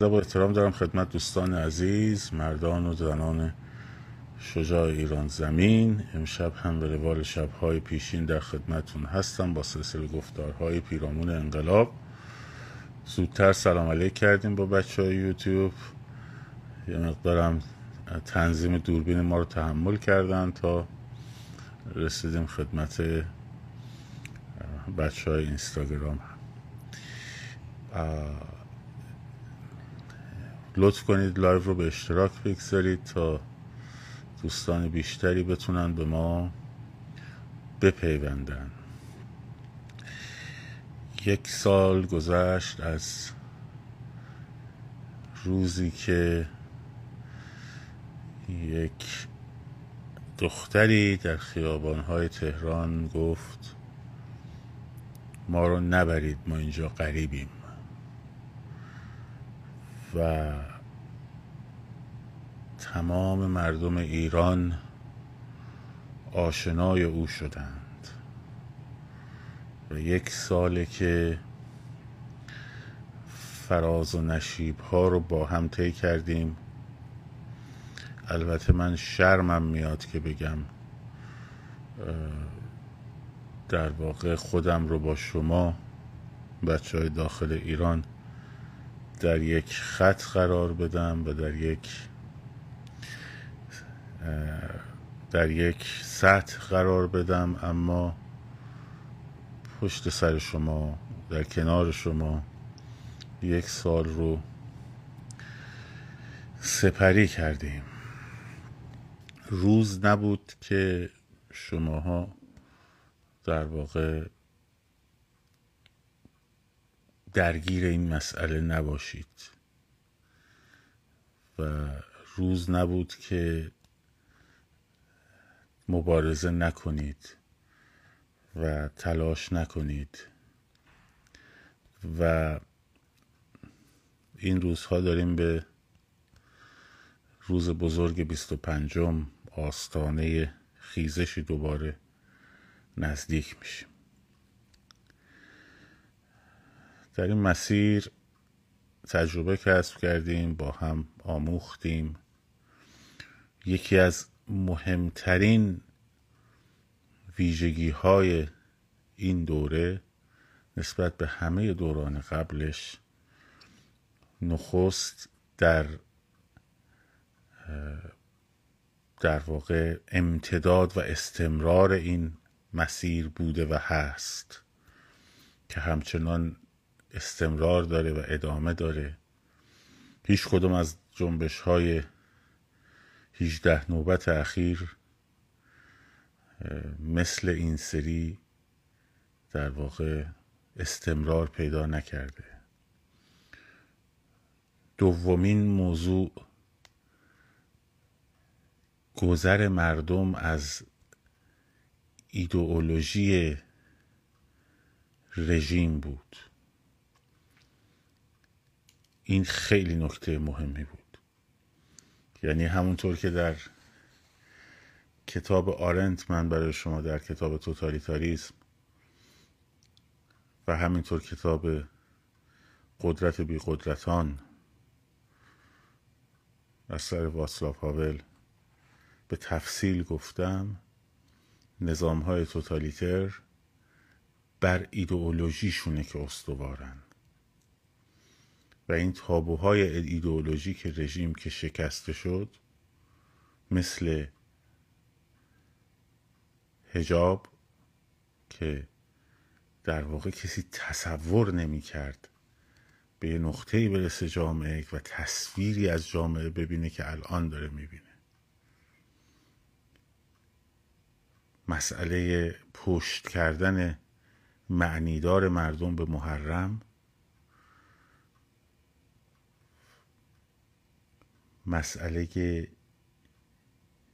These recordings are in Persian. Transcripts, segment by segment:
با احترام دارم خدمت دوستان عزیز، مردان و زنان شجاع ایران زمین. امشب هم به روال شب‌های پیشین در خدمتون هستم با سلسله گفتارهای پیرامون انقلاب. زودتر سلام علیک کردیم با بچه‌های یوتیوب، یه مقدارم تنظیم دوربین ما رو تحمل کردن تا رسیدیم خدمت بچه‌های اینستاگرام. لطف کنید لایو رو به اشتراک بگذارید تا دوستان بیشتری بتونن به ما بپیوندن. 1 سال گذشت از روزی که یک دختری در خیابان‌های تهران گفت ما رو نبرید، ما اینجا غریبیم، و تمام مردم ایران آشنای او شدند. و 1 ساله که فراز و نشیب ها رو با هم طی کردیم. البته من شرمم میاد که بگم در واقع خودم رو با شما بچه‌های داخل ایران در یک خط قرار بدم و در یک سطح قرار بدم، اما پشت سر شما، در کنار شما 1 سال رو سپری کردیم. روز نبود که شماها در واقع درگیر این مسئله نباشید و روز نبود که مبارزه نکنید و تلاش نکنید. و این روزها داریم به روز بزرگ 25م آستانه خیزشی دوباره نزدیک میشیم. در این مسیر تجربه کسب کردیم، با هم آموختیم. یکی از مهمترین ویژگی های این دوره نسبت به همه دوران قبلش، نخست در واقع امتداد و استمرار این مسیر بوده و هست که همچنان استمرار داره و ادامه داره. هیچ کدوم از جنبش های 18 نوبت اخیر مثل این سری در واقع استمرار پیدا نکرده. دومین موضوع، گذر مردم از ایدئولوژی رژیم بود. این خیلی نکته مهمی بود. یعنی همونطور که در کتاب آرنت، من برای شما در کتاب توتالیتاریسم و همینطور کتاب قدرت بی قدرتان اثر واسلاو هاول به تفصیل گفتم، نظام‌های توتالیتر بر ایدئولوژیشونه که استوارن و این تابوهای ایدئولوژیک رژیم که شکسته شد، مثل حجاب که در واقع کسی تصور نمی کرد به یه نقطه‌ای برسه جامعه و تصویری از جامعه ببینه که الان داره میبینه، مسئله پشت کردن معنیدار مردم به محرم، مسئله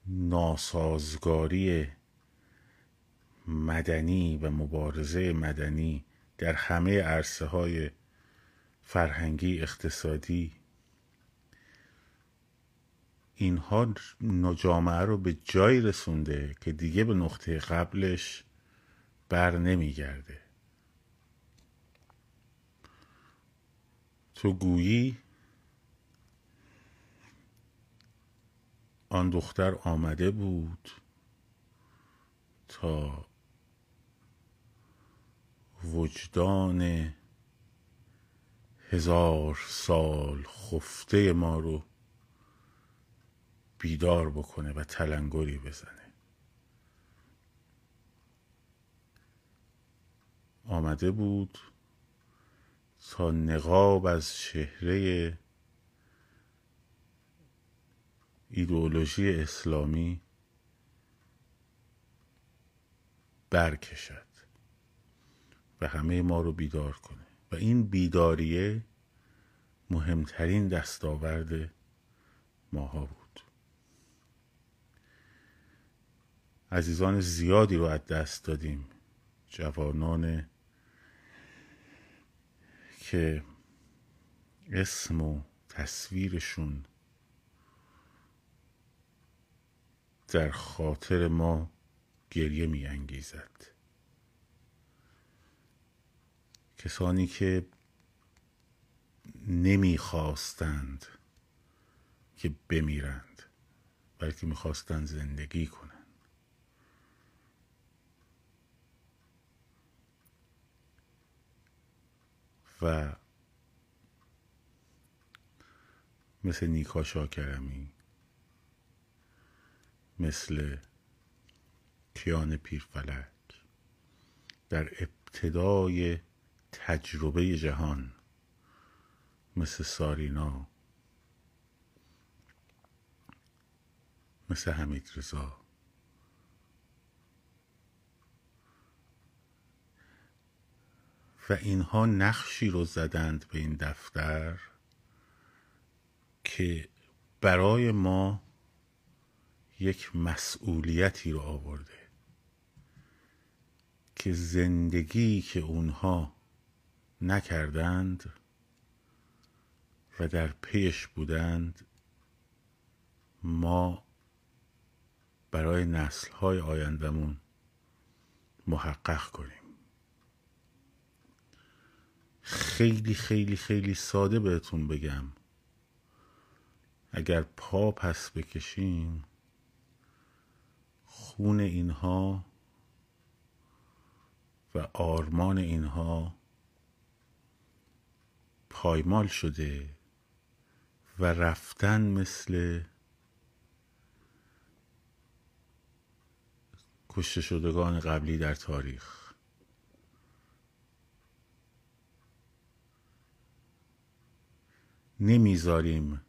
ناسازگاری مدنی و مبارزه مدنی در همه عرصه‌های فرهنگی، اقتصادی، اینها جامعه رو به جای رسونده که دیگه به نقطه قبلش بر نمیگرده. تو گویی آن دختر آمده بود تا وجدان هزار سال خفته ما رو بیدار بکنه و تلنگری بزنه. آمده بود تا نقاب از چهره ایدئولوژی اسلامی برکشد و همه ما رو بیدار کنه و این بیداریه مهمترین دستاورد ماها بود. عزیزان زیادی رو از دست دادیم، جوانان که اسم و تصویرشون در خاطر ما گریه می انگیزد. کسانی که نمی خواستند که بمیرند بلکه می خواستند زندگی کنند. و مثل نیکا شاکرمی، مثل کیان پیرفلک در ابتدای تجربه جهان، مثل سارینا، مثل حمیدرضا، و اینها نقشی رو زدند به این دفتر که برای ما یک مسئولیتی رو آورده که زندگی که اونها نکردند و در پیش بودند ما برای نسل‌های آیندمون محقق کنیم. خیلی خیلی خیلی ساده بهتون بگم، اگر پا پس بکشیم خون اینها و آرمان اینها پایمال شده و رفتن مثل کشته شدگان قبلی در تاریخ. نمیذاریم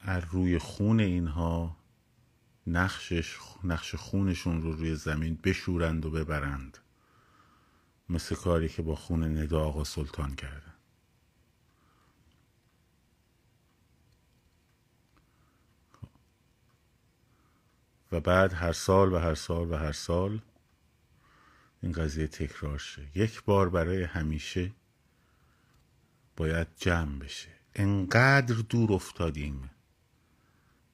از روی خون اینها نقش خونشون رو روی زمین بشورند و ببرند، مثل کاری که با خون ندا آقا سلطان کردن. و بعد هر سال این قضیه تکرار شه. یک بار برای همیشه باید جمع بشه. انقدر دور افتادیم،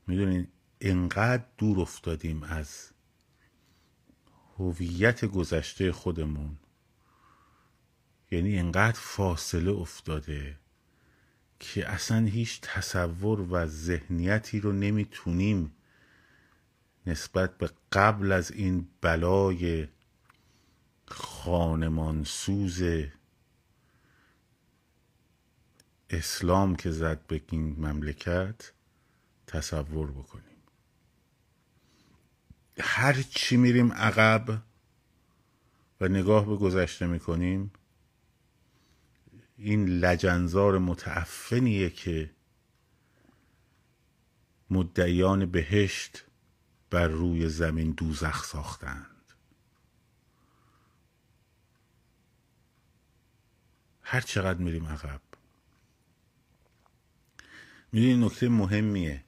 میدونین، انقدر دور افتادیم از هویت گذشته خودمون، یعنی انقدر فاصله افتاده که اصلا هیچ تصور و ذهنیتی رو نمیتونیم نسبت به قبل از این بلای خانمانسوز اسلام که زد به این مملکت تصور بکنیم. هر چی میریم عقب و نگاه به گذشته میکنیم، این لجنزار متعفنیه که مدعیان بهشت بر روی زمین دوزخ ساختند. هر چقدر میریم عقب. میدونی نکته مهمیه،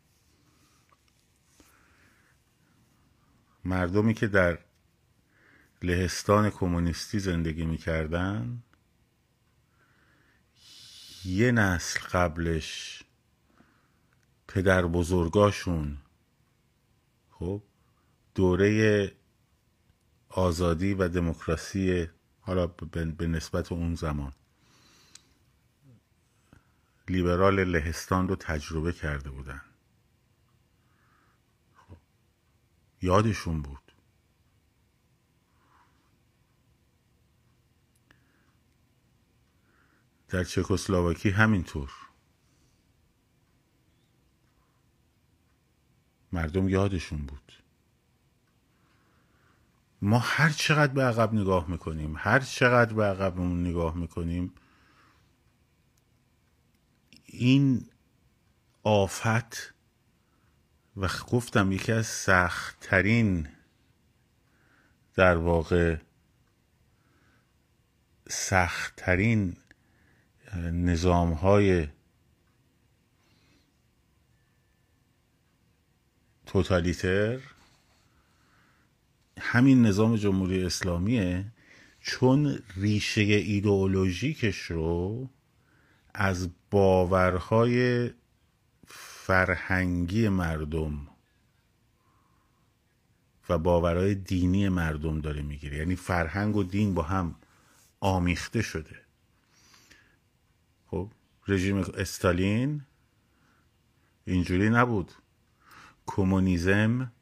مردمی که در لهستان کمونیستی زندگی میکردن یه نسل قبلش پدر بزرگاشون خب دوره آزادی و دموکراسی، حالا به نسبت اون زمان لیبرال لهستان رو تجربه کرده بودن. خب. یادشون بود. در چکسلواکی همینطور مردم یادشون بود. ما هر چقدر به عقب نگاه میکنیم، هر چقدر به عقبمون نگاه میکنیم، این آفت و گفتم یکی از سخت‌ترین در واقع سخت‌ترین نظام‌های توتالیتر همین نظام جمهوری اسلامیه، چون ریشه ایدئولوژیکش رو از باورهای فرهنگی مردم و باورهای دینی مردم داره میگیره. یعنی فرهنگ و دین با هم آمیخته شده. خب رژیم استالین اینجوری نبود. کمونیسم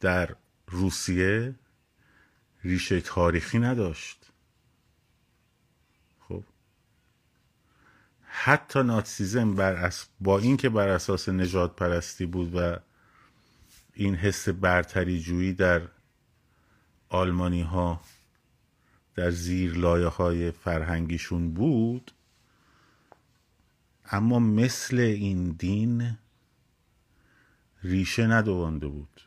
در روسیه ریشه تاریخی نداشت. خب حتی ناتسیزم با اینکه بر اساس نژاد پرستی بود و این حس برتری جویی در آلمانی ها در زیر لایه های فرهنگیشون بود، اما مثل این دین ریشه ندوانده بود.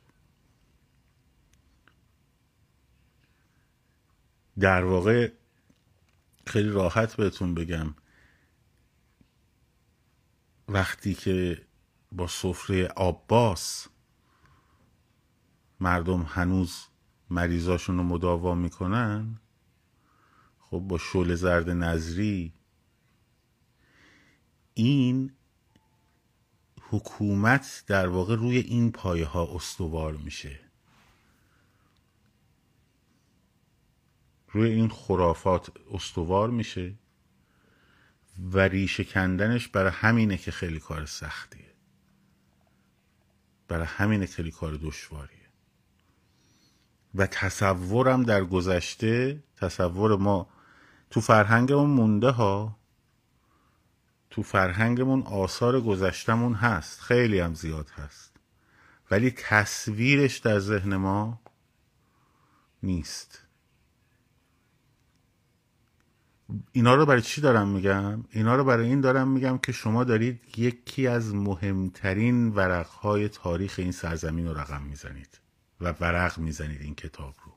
در واقع خیلی راحت بهتون بگم، وقتی که با سفره عباس مردم هنوز مریضاشون رو مداوا میکنن، خب با شعله زرد نظری این حکومت در واقع روی این پایه ها استوار میشه، روی این خرافات استوار میشه و ریشه کندنش برای همینه که خیلی کار سختیه، برای همینه خیلی کار دشواریه. و تصورم در گذشته، تصور ما تو فرهنگمون مونده ها، تو فرهنگمون آثار گذشتمون هست، خیلی هم زیاد هست، ولی تصویرش در ذهن ما نیست. اینا رو برای چی دارم میگم؟ اینا رو برای این دارم میگم که شما دارید یکی از مهمترین ورقهای تاریخ این سرزمین رو رقم میزنید و ورق میزنید این کتاب رو.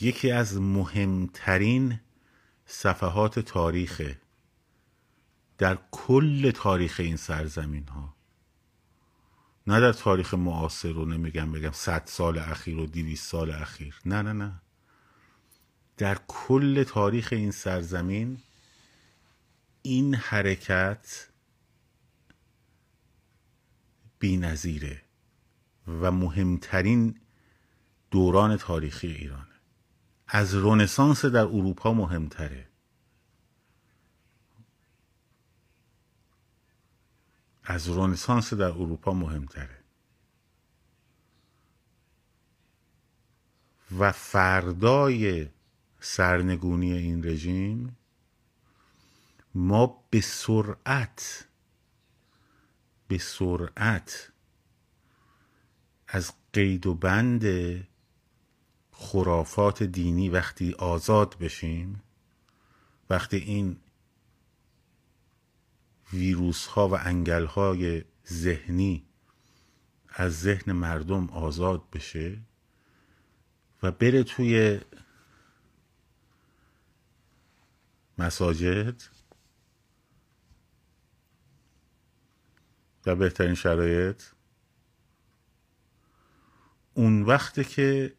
یکی از مهمترین صفحات تاریخ در کل تاریخ این سرزمین ها، نه در تاریخ معاصر رو نمیگم بگم 100 سال اخیر و 200 سال اخیر، نه نه نه، در کل تاریخ این سرزمین این حرکت بی‌نظیره و مهمترین دوران تاریخی ایرانه. از رنسانس در اروپا مهمتره، از رنسانس در اروپا مهمتره. و فردای سرنگونی این رژیم ما به سرعت از قید و بند خرافات دینی وقتی آزاد بشیم، وقتی این ویروس ها و انگل های ذهنی از ذهن مردم آزاد بشه و بره توی مساجد در بهترین شرایط، اون وقته که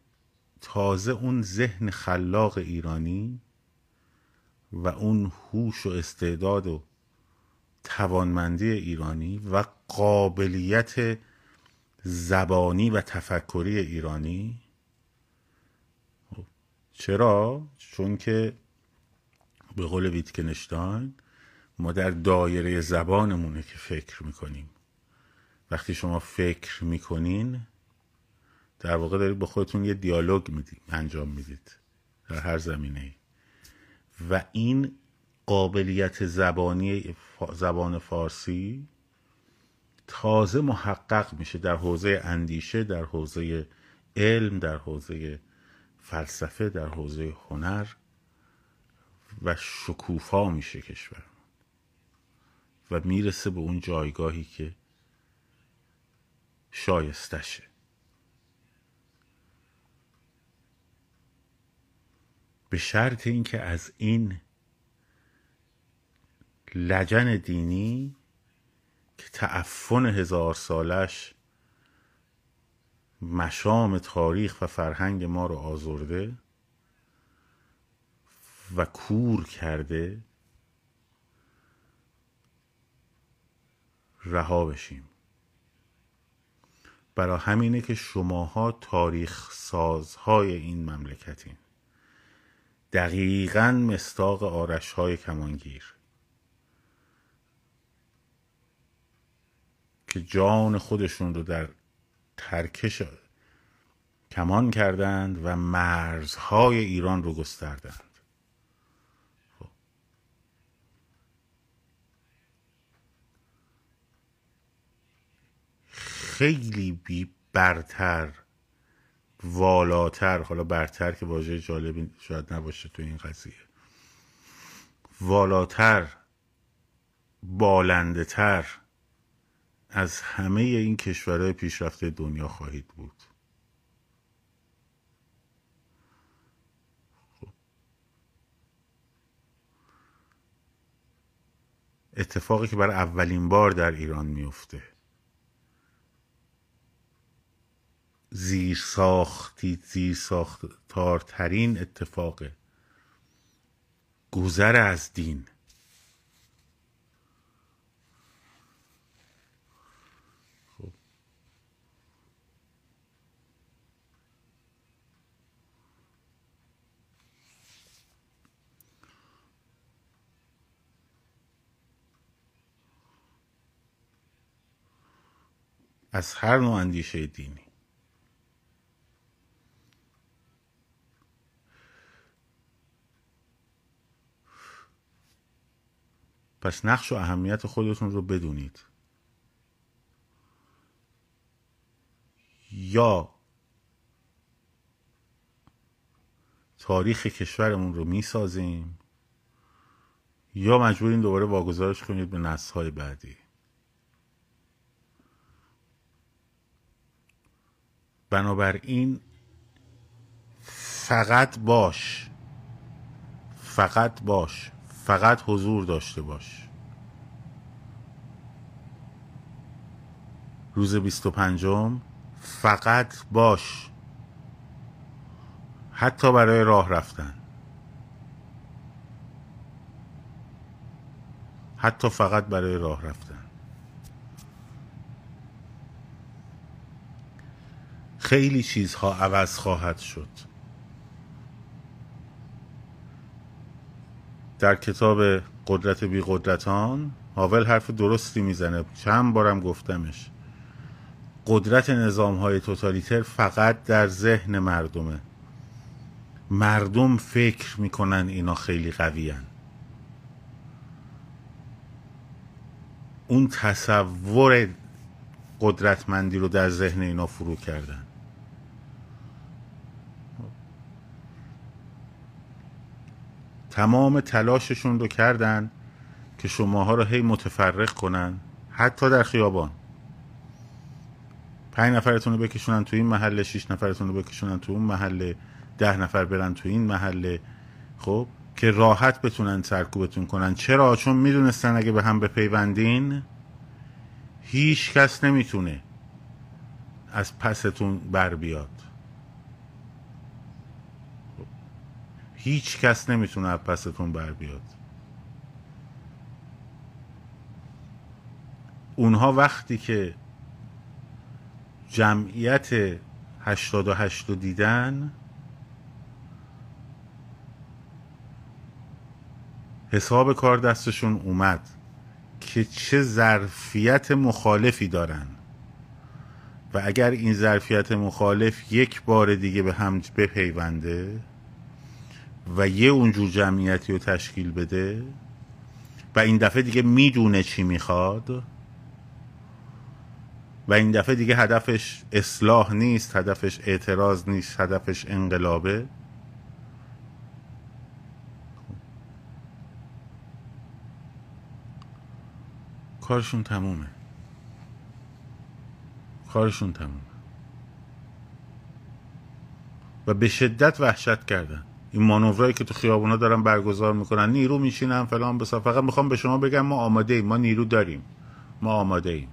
تازه اون ذهن خلاق ایرانی و اون هوش و استعداد و توانمندی ایرانی و قابلیت زبانی و تفکری ایرانی، چرا؟ چون که به قول ویتکنشتاین ما در دایره زبانمونه که فکر میکنیم. وقتی شما فکر میکنین در واقع دارید با خودتون یه دیالوگ انجام میدید در هر زمینه‌ای، و این قابلیت زبان فارسی تازه محقق میشه در حوزه اندیشه، در حوزه علم، در حوزه فلسفه، در حوزه هنر، و شکوفا میشه کشور و میرسه به اون جایگاهی که شایستشه. به شرط اینکه از این لجن دینی که تعفن هزار سالش مشام تاریخ و فرهنگ ما رو آزرده و کور کرده رها بشیم. برای همینه که شماها تاریخ سازهای این مملکتین، دقیقاً مصداق آرش‌های کمانگیر که جان خودشون رو در ترکش کمان کردند و مرزهای ایران رو گستردند. خیلی برتر، والاتر، حالا برتر که واژه جالبی شاید نباشه تو این قضیه، والاتر، بالنده تر از همه این کشورهای پیشرفته دنیا خواهید بود. اتفاقی که برای اولین بار در ایران میفته، زیرساختارترین اتفاق گذر از دین. خب از هر نوع اندیشه دینی پس نقش و اهمیت خودتون رو بدونید. یا تاریخ کشورمون رو میسازیم یا مجبوریم دوباره واگذارش کنید به نسل‌های بعدی. بنابراین فقط باش، فقط حضور داشته باش. روز 25م فقط باش، حتی برای راه رفتن، حتی فقط برای راه رفتن. خیلی چیزها عوض خواهد شد. در کتاب قدرت بی قدرتان هاول حرف درستی میزنه، چند بارم گفتمش. قدرت نظام‌های توتالیتر فقط در ذهن مردمه. مردم فکر میکنن اینا خیلی قویان. اون تصور قدرتمندی رو در ذهن اینا فرو کردن. تمام تلاششون رو کردن که شماها رو هی متفرق کنن، حتی در خیابان 5 نفرتون رو بکشونن تو این محله، 6 نفرتون رو بکشونن تو اون محله، 10 نفر برن تو این محله. خب که راحت بتونن سرکوبتون کنن. چرا؟ چون میدونستن اگه به هم بپیوندین هیچ کس نمیتونه از پستون بر بیاد. هیچ کس نمیتونه از پستون بر بیاد. اونها وقتی که جمعیت 88 رو دیدن حساب کار دستشون اومد که چه ظرفیت مخالفی دارن و اگر این ظرفیت مخالف یک بار دیگه به هم بپیونده و یه اونجور جمعیتی رو تشکیل بده و این دفعه دیگه میدونه چی میخواد و این دفعه دیگه هدفش اصلاح نیست، هدفش اعتراض نیست، هدفش انقلابه، کارشون تمومه. کارشون تمومه و به شدت وحشت کردن. این مانورایی که تو خیابونا دارن برگزار میکنن، نیرو میشینن فلان بسا، فقط میخوام به شما بگم ما آماده ایم، ما نیرو داریم، ما آماده ایم.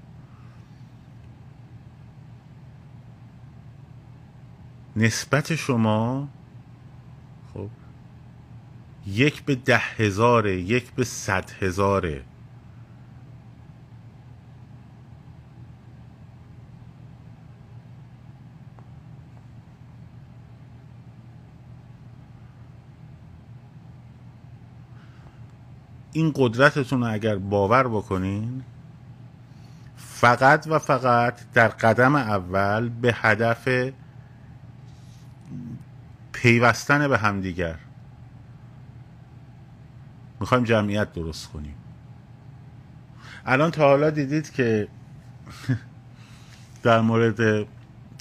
نسبت شما خب 1 به 10,000، 1 به 100,000. این قدرتتون رو اگر باور بکنین، فقط و فقط در قدم اول به هدف پیوستن به همدیگر میخوایم جمعیت درست کنیم. الان تا حالا دیدید که در مورد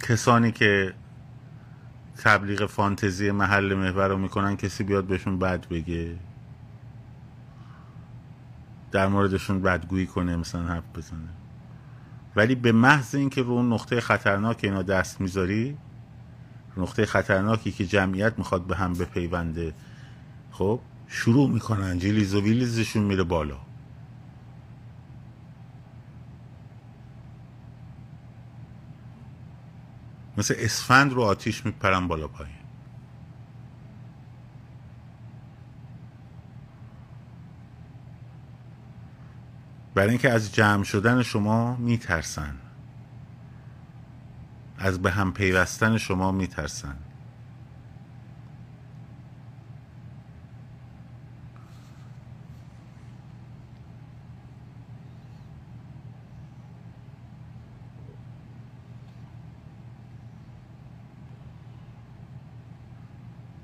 کسانی که تبلیغ فانتزی محل محور رو میکنن کسی بیاد بهشون بد بگه، در موردشون بدگویی کنه، مثلا حرف بزنه؟ ولی به محض اینکه رو اون نقطه خطرناک اینا دست میذاری، نقطه خطرناکی که جمعیت میخواد به هم بپیونده، خب شروع میکنن جلیز و ویلیزشون میره بالا. مثل اسفند رو آتیش میپرن بالا پایین. برای اینکه از جمع شدن شما میترسن، از به هم پیوستن شما میترسن.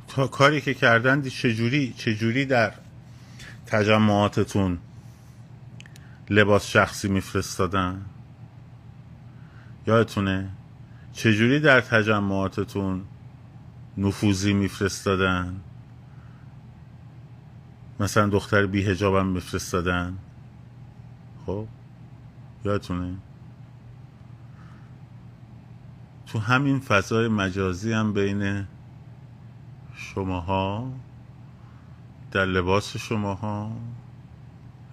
تا کاری که کردن چجوری در تجمعاتتون لباس شخصی میفرستادن؟ یادتونه چجوری در تجمعاتتون نفوذی میفرستادن؟ مثلا دختر بی حجابم میفرستادن. خب یادتونه تو همین فضای مجازی هم بین شماها، در لباس شماها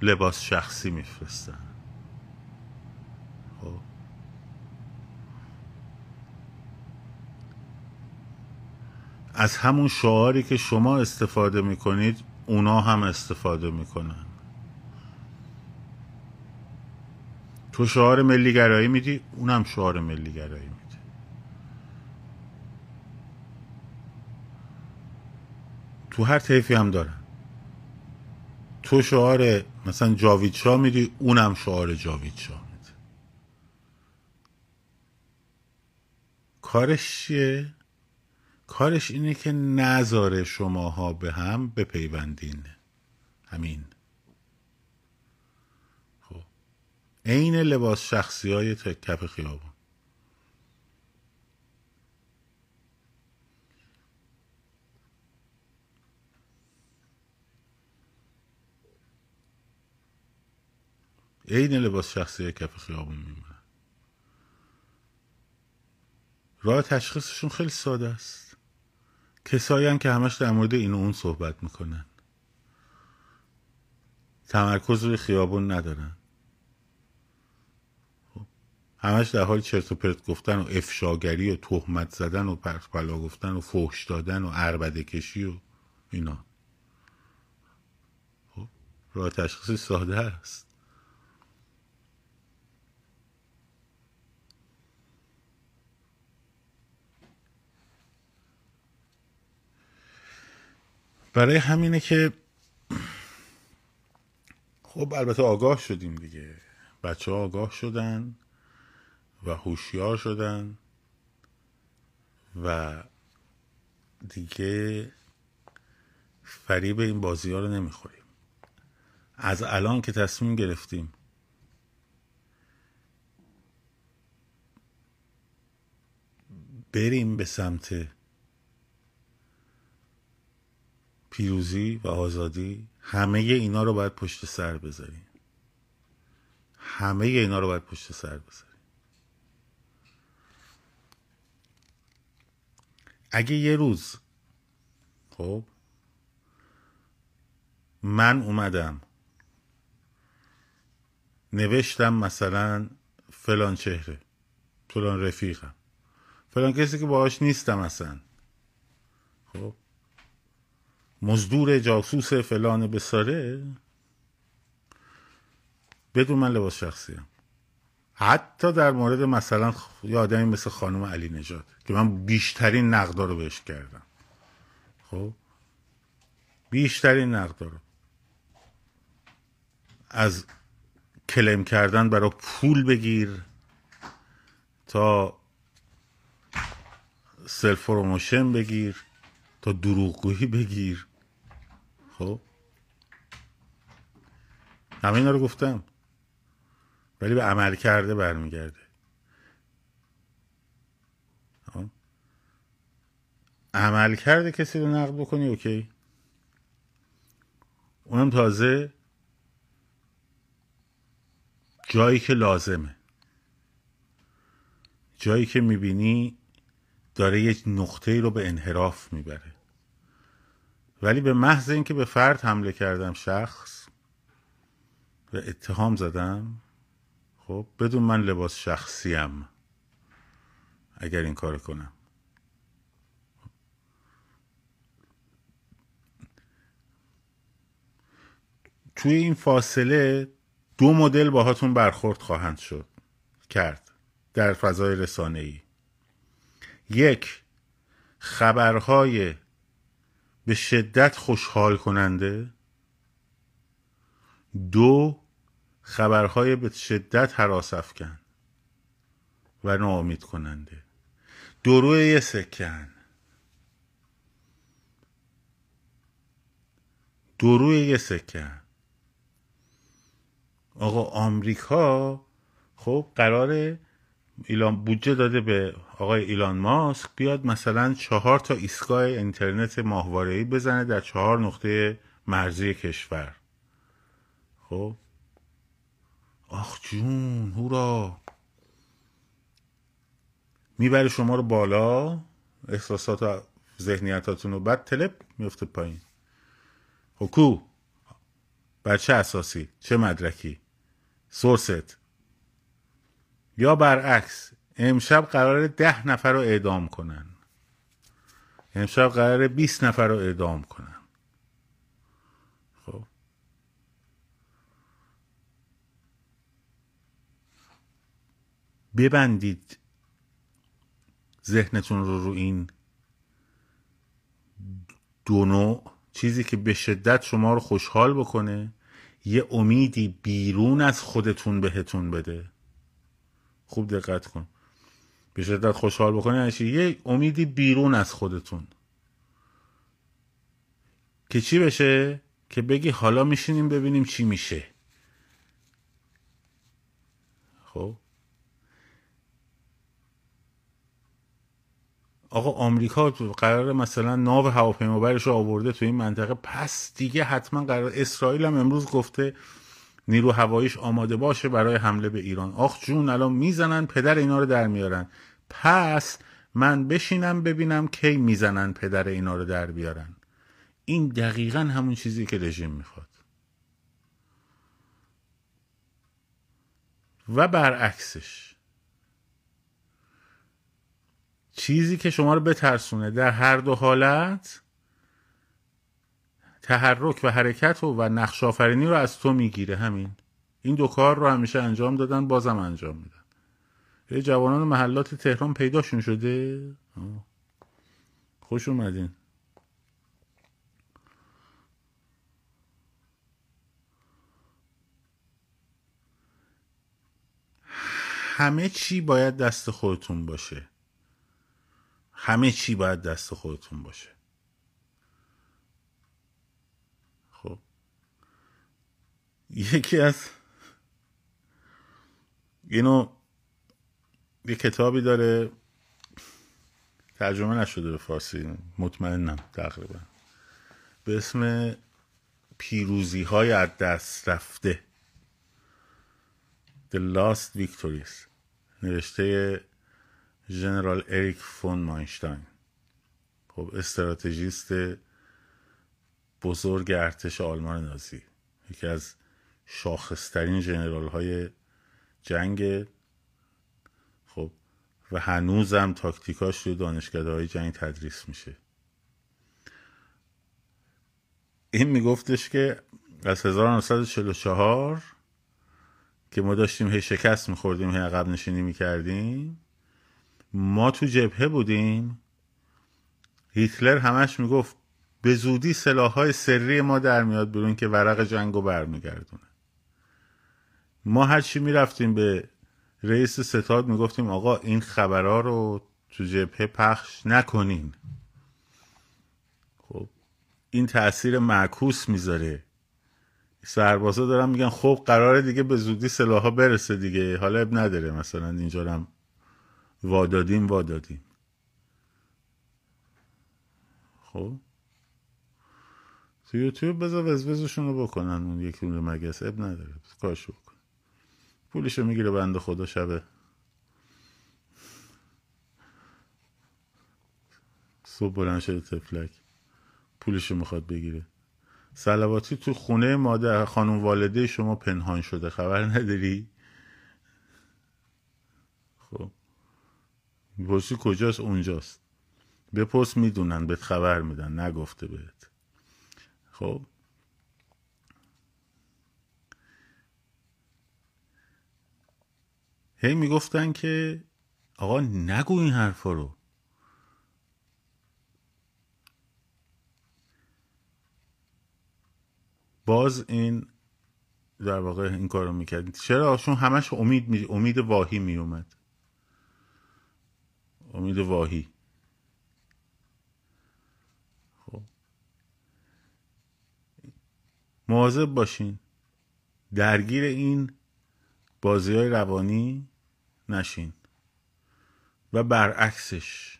لباس شخصی میفرستن. خب از همون شعاری که شما استفاده میکنید اونا هم استفاده میکنن. تو شعار ملی گرایی میدی، اونم شعار ملی گرایی میده. تو هر طیفی هم دارن. تو شعار مثلا جاوید شاه میدی، اونم شعار جاوید شاه میده. کارش چیه؟ کارش اینه که نذاره شماها به هم بپیوندین. همین. خب عین لباس شخصی های کف خیابون. عین لباس شخصی کف خیابون میمونن. راه تشخیصشون خیلی ساده است. کسایی هم که همش در مورد این و اون صحبت میکنن، تمرکز روی خیابون ندارن، همش در حال چرت و پرت گفتن و افشاگری و تهمت زدن و پرت پلا گفتن و فحش دادن و عربده کشی و اینا. راه تشخیص ساده است. برای همینه که خب البته آگاه شدیم دیگه، بچه ها آگاه شدن و هوشیار شدن و دیگه فریب این بازی ها رو نمیخوریم. از الان که تصمیم گرفتیم بریم به سمت پیروزی و آزادی، همه اینا رو باید پشت سر بذاریم. همه اینا رو باید پشت سر بذاریم. اگه یه روز خب من اومدم نوشتم مثلا فلان چهره، فلان رفیقم، فلان کسی که باهاش نیستم اصلا، خب مزدور جاسوس فلان بساره، بدون من لباس شخصیم، حتی در مورد مثلا یه آدمی مثل خانم علی نژاد که من بیشترین نقدا رو بهش کردم، خب بیشترین نقدا رو از کلم کردن برای پول بگیر تا سلف پروموشن بگیر تا دروغگویی بگیر، خب همه اینا رو گفتم، ولی به عمل کرده برمیگرده. عمل کرده کسی رو نقد بکنی اوکی، اونم تازه جایی که لازمه، جایی که میبینی داره یک نقطه‌ای رو به انحراف میبره. ولی به محض اینکه به فرد حمله کردم، شخص و اتهام زدم، خب بدون من لباس شخصیم اگر این کار کنم. توی این فاصله دو مدل باهاتون برخورد خواهند شد کرد در فضای رسانه‌ای. یک، خبرهای به شدت خوشحال کننده. دو، خبرهای به شدت هراس افکن و ناامید کننده. دروی یه سکن، دروی یه سکن. آقا آمریکا خب قراره ایلان بودجه داده به آقای ایلان ماسک بیاد مثلا 4 تا ایستگاه اینترنت ماهواره‌ای بزنه در 4 نقطه مرزی کشور. خب آخ جون، هورا، میبره شما رو بالا، احساسات و ذهنیتاتون رو، بعد تلپ میفته پایین. خب کو؟ بر چه اساسی؟ چه مدرکی؟ سورست. یا برعکس، امشب قراره 10 نفر رو اعدام کنن، امشب قراره 20 نفر رو اعدام کنن. خب ببندید ذهنتون رو رو این دو نوع چیزی که به شدت شما رو خوشحال بکنه، یه امیدی بیرون از خودتون بهتون بده. خوب دقت کن، به شدت خوشحال بکنه یه امیدی بیرون از خودتون که چی بشه؟ که بگی حالا میشینیم ببینیم چی میشه. خب آقا آمریکا قراره مثلا ناو هواپیمابرش رو آورده تو این منطقه، پس دیگه حتما قرار. اسرائیل هم امروز گفته نیرو هواییش آماده باشه برای حمله به ایران. آخ جون، الان میزنن پدر اینا رو در میارن، پس من بشینم ببینم کی میزنن پدر اینا رو در بیارن. این دقیقا همون چیزی که رژیم میخواد. و برعکسش، چیزی که شما رو بترسونه. در هر دو حالت تحرک و حرکت و نقش آفرینی رو از تو میگیره. همین این دو کار رو همیشه انجام دادن، بازم انجام میدن. یه جوانان محلات تهران پیداشون شده، خوش اومدین. همه چی باید دست خودتون باشه. همه چی باید دست خودتون باشه. خب یکی از اینو یه کتابی داره، ترجمه نشده به فارسی مطمئنم تقریبا، به اسم پیروزی های از دست رفته، The Last Victories، نوشته ژنرال اریک فون ماینشتاین، خب استراتژیست بزرگ ارتش آلمان نازی، یکی از شاخصترین ژنرال های جنگ، خب و هنوزم تاکتیکاش توی دانشگاه‌های جنگ تدریس میشه. این میگفتش که از 1944 که ما داشتیم هی شکست میخوردیم، هی عقب نشینی میکردیم، ما تو جبهه بودیم، هیتلر همش میگفت به زودی سلاح‌های سری ما در میاد بیرون که ورق جنگو برمیگردونه. ما هرچی میرفتیم به رئیس ستاد میگفتیم آقا این خبرها رو تو جبهه پخش نکنین. خب این تأثیر معکوس میذاره. سربازا دارن میگن خب قراره دیگه به زودی سلاحا برسه دیگه، حالا اب نداره مثلا اینجا هم وادادیم. خب تو یوتیوب بذار وزوزشون رو بکنن، اون یکی اون رو مگس اب نداره کارشو بکنن، پولشو میگیره بنده خدا شبه صبح بلند شده تفلک پولشو میخواد بگیره. سلواتی تو خونه مادر خانم والده شما پنهان شده خبر نداری؟ خب میپرسی کجاست؟ اونجاست، بپرس میدونن بهت خبر میدن، نگفته بهت. خب هی میگفتن که آقا نگو این حرفا رو. باز این در واقع این کارو میکرد. چرا؟ چون همش امید واهی میومد. امید واهی. خب مواظب باشین، درگیر این بازی‌های روانی نشین و برعکسش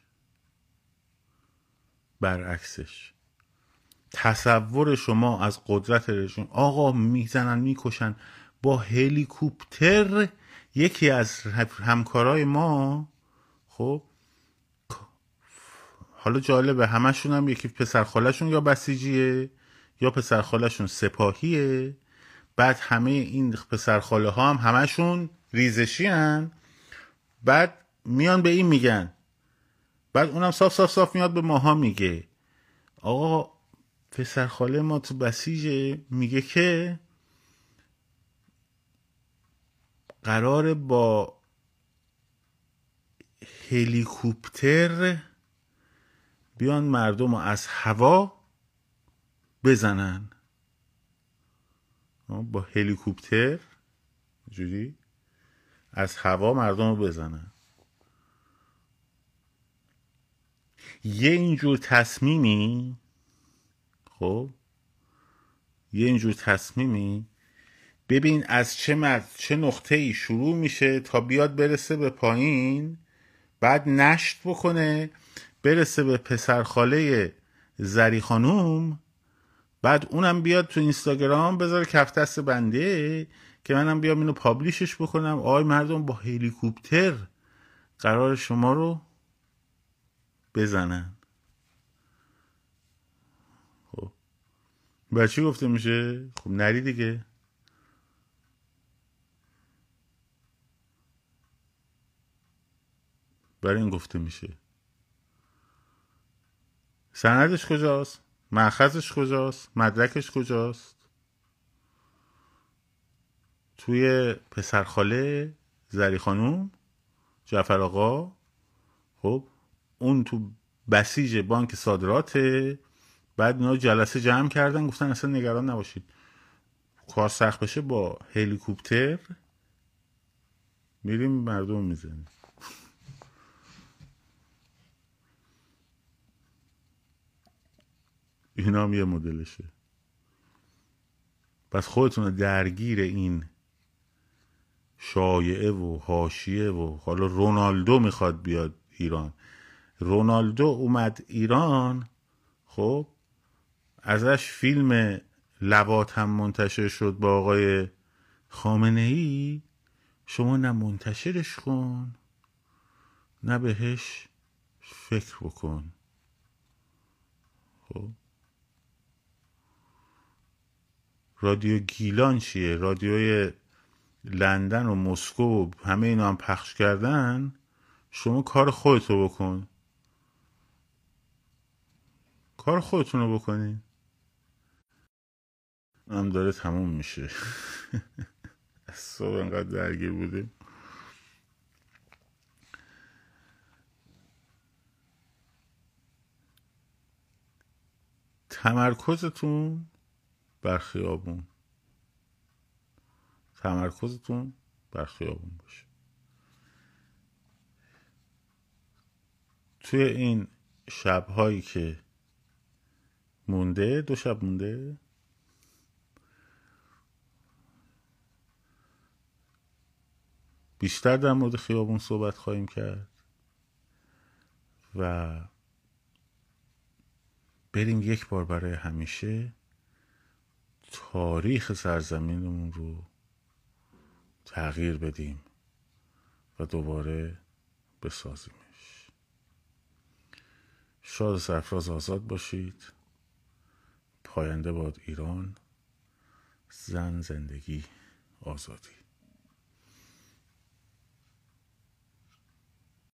تصور شما از قدرت رژیم، آقا میزنن میکشن، با هلیکوپتر یکی از همکارای ما، خب حالا جالبه همشون هم یکی پسرخالشون یا بسیجیه یا پسرخالشون سپاهیه، بعد همه این پسرخاله ها هم همشون ریزشی هن، بعد میان به این میگن، بعد اونم صاف صاف صاف میاد به ماها میگه آقا پسرخاله ما تو بسیج میگه که قراره با هلیکوپتر بیان مردم رو از هوا بزنن، با هلیکوپتر جوری از هوا مردم رو بزنن. یه اینجور تصمیمی ببین از چه نقطه‌ای شروع میشه تا بیاد برسه به پایین، بعد نشت بکنه برسه به پسرخاله زری خانوم، بعد اونم بیاد تو اینستاگرام بذاره کف دست بنده که منم بیام اینو پابلیشش بکنم، آی مردم با هلیکوپتر قرار شما رو بزنن. بچه گفته میشه خب نری دیگه. برای این گفته میشه. سندش کجاست؟ مأخذش کجاست؟ مدرکش کجاست؟ توی پسرخاله زری خانوم جعفر آقا، خب اون تو بسیج بانک صادراته. بعد اینا جلسه جمع کردن گفتن اصلا نگران نباشید، کار سخت بشه با هلیکوپتر میریم مردم میزنیم. این هم یه مدلشه. پس خودتون درگیر این شایعه و حاشیه و حالا رونالدو میخواد بیاد ایران. رونالدو اومد ایران، خب ازش فیلم لواط هم منتشر شد با آقای خامنه ای. شما نه منتشرش کن نه بهش فکر بکن. خب رادیو گیلان چیه؟ رادیوی لندن و مسکو و همه اینا هم پخش کردن. شما کار خودتو بکن، کار خودتون رو بکنین. هم داره تموم میشه. از صبح انقدر درگیر بودیم. تمرکزتون بر خیابون، تمرکزتون بر خیابون باشه. توی این شب‌هایی که مونده، 2 شب مونده، بیشتر در مورد خیابون صحبت خواهیم کرد و بریم یک بار برای همیشه تاریخ سرزمینمون رو تغییر بدیم و دوباره بسازیمش. شاد و سرفراز آزاد باشید. پاینده باد ایران. زن، زندگی، آزادی.